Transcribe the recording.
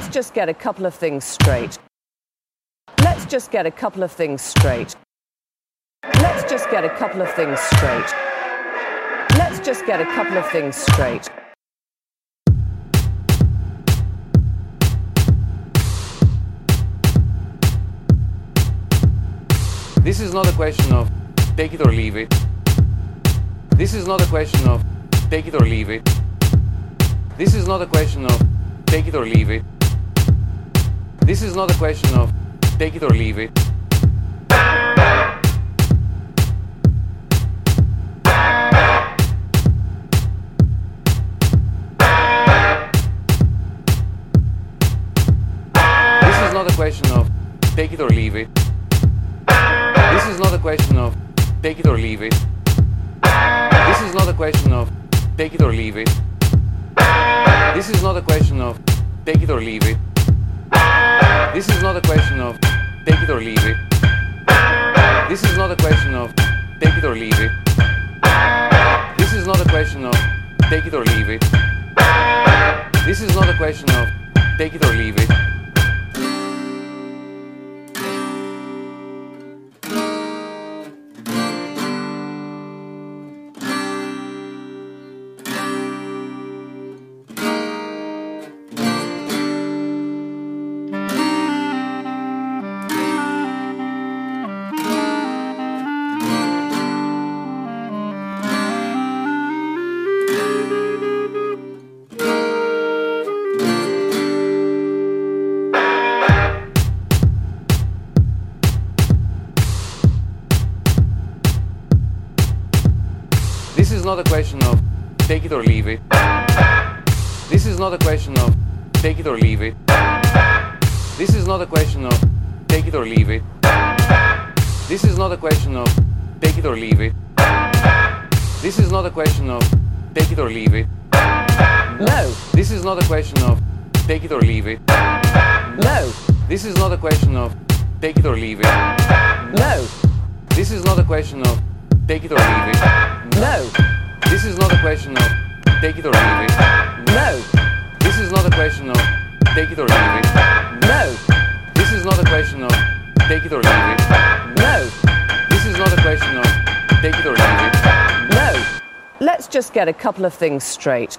Let's just get a couple of things straight. This is not a question of take it or leave it. This is not a question of take it or leave it. This is not a question of take it or leave it. This is not a question of take it or leave it. This is not a question of take it or leave it. This is not a question of take it or leave it. This is not a question of take it or leave it. This is not a question of take it or leave it. This is not a question of take it or leave it. This is not a question of take it or leave it. This is not a question of take it or leave it. This is not a question of take it or leave it. This is not a question of take it or leave it. This is not a question of take it or leave it. This is not a question of take it or leave it. This is not a question of take it or leave it. This is not a question of take it or leave it. No. This is not a question of take it or leave it. No. This is not a question of take it or leave it. No. This is not a question of take it or leave it. No. This is not a question of take it or leave it. No. This is not a question of take it or leave it. No. This is not a question of take it or leave it. No. This is not a question of take it or leave it. No. Let's just get a couple of things straight.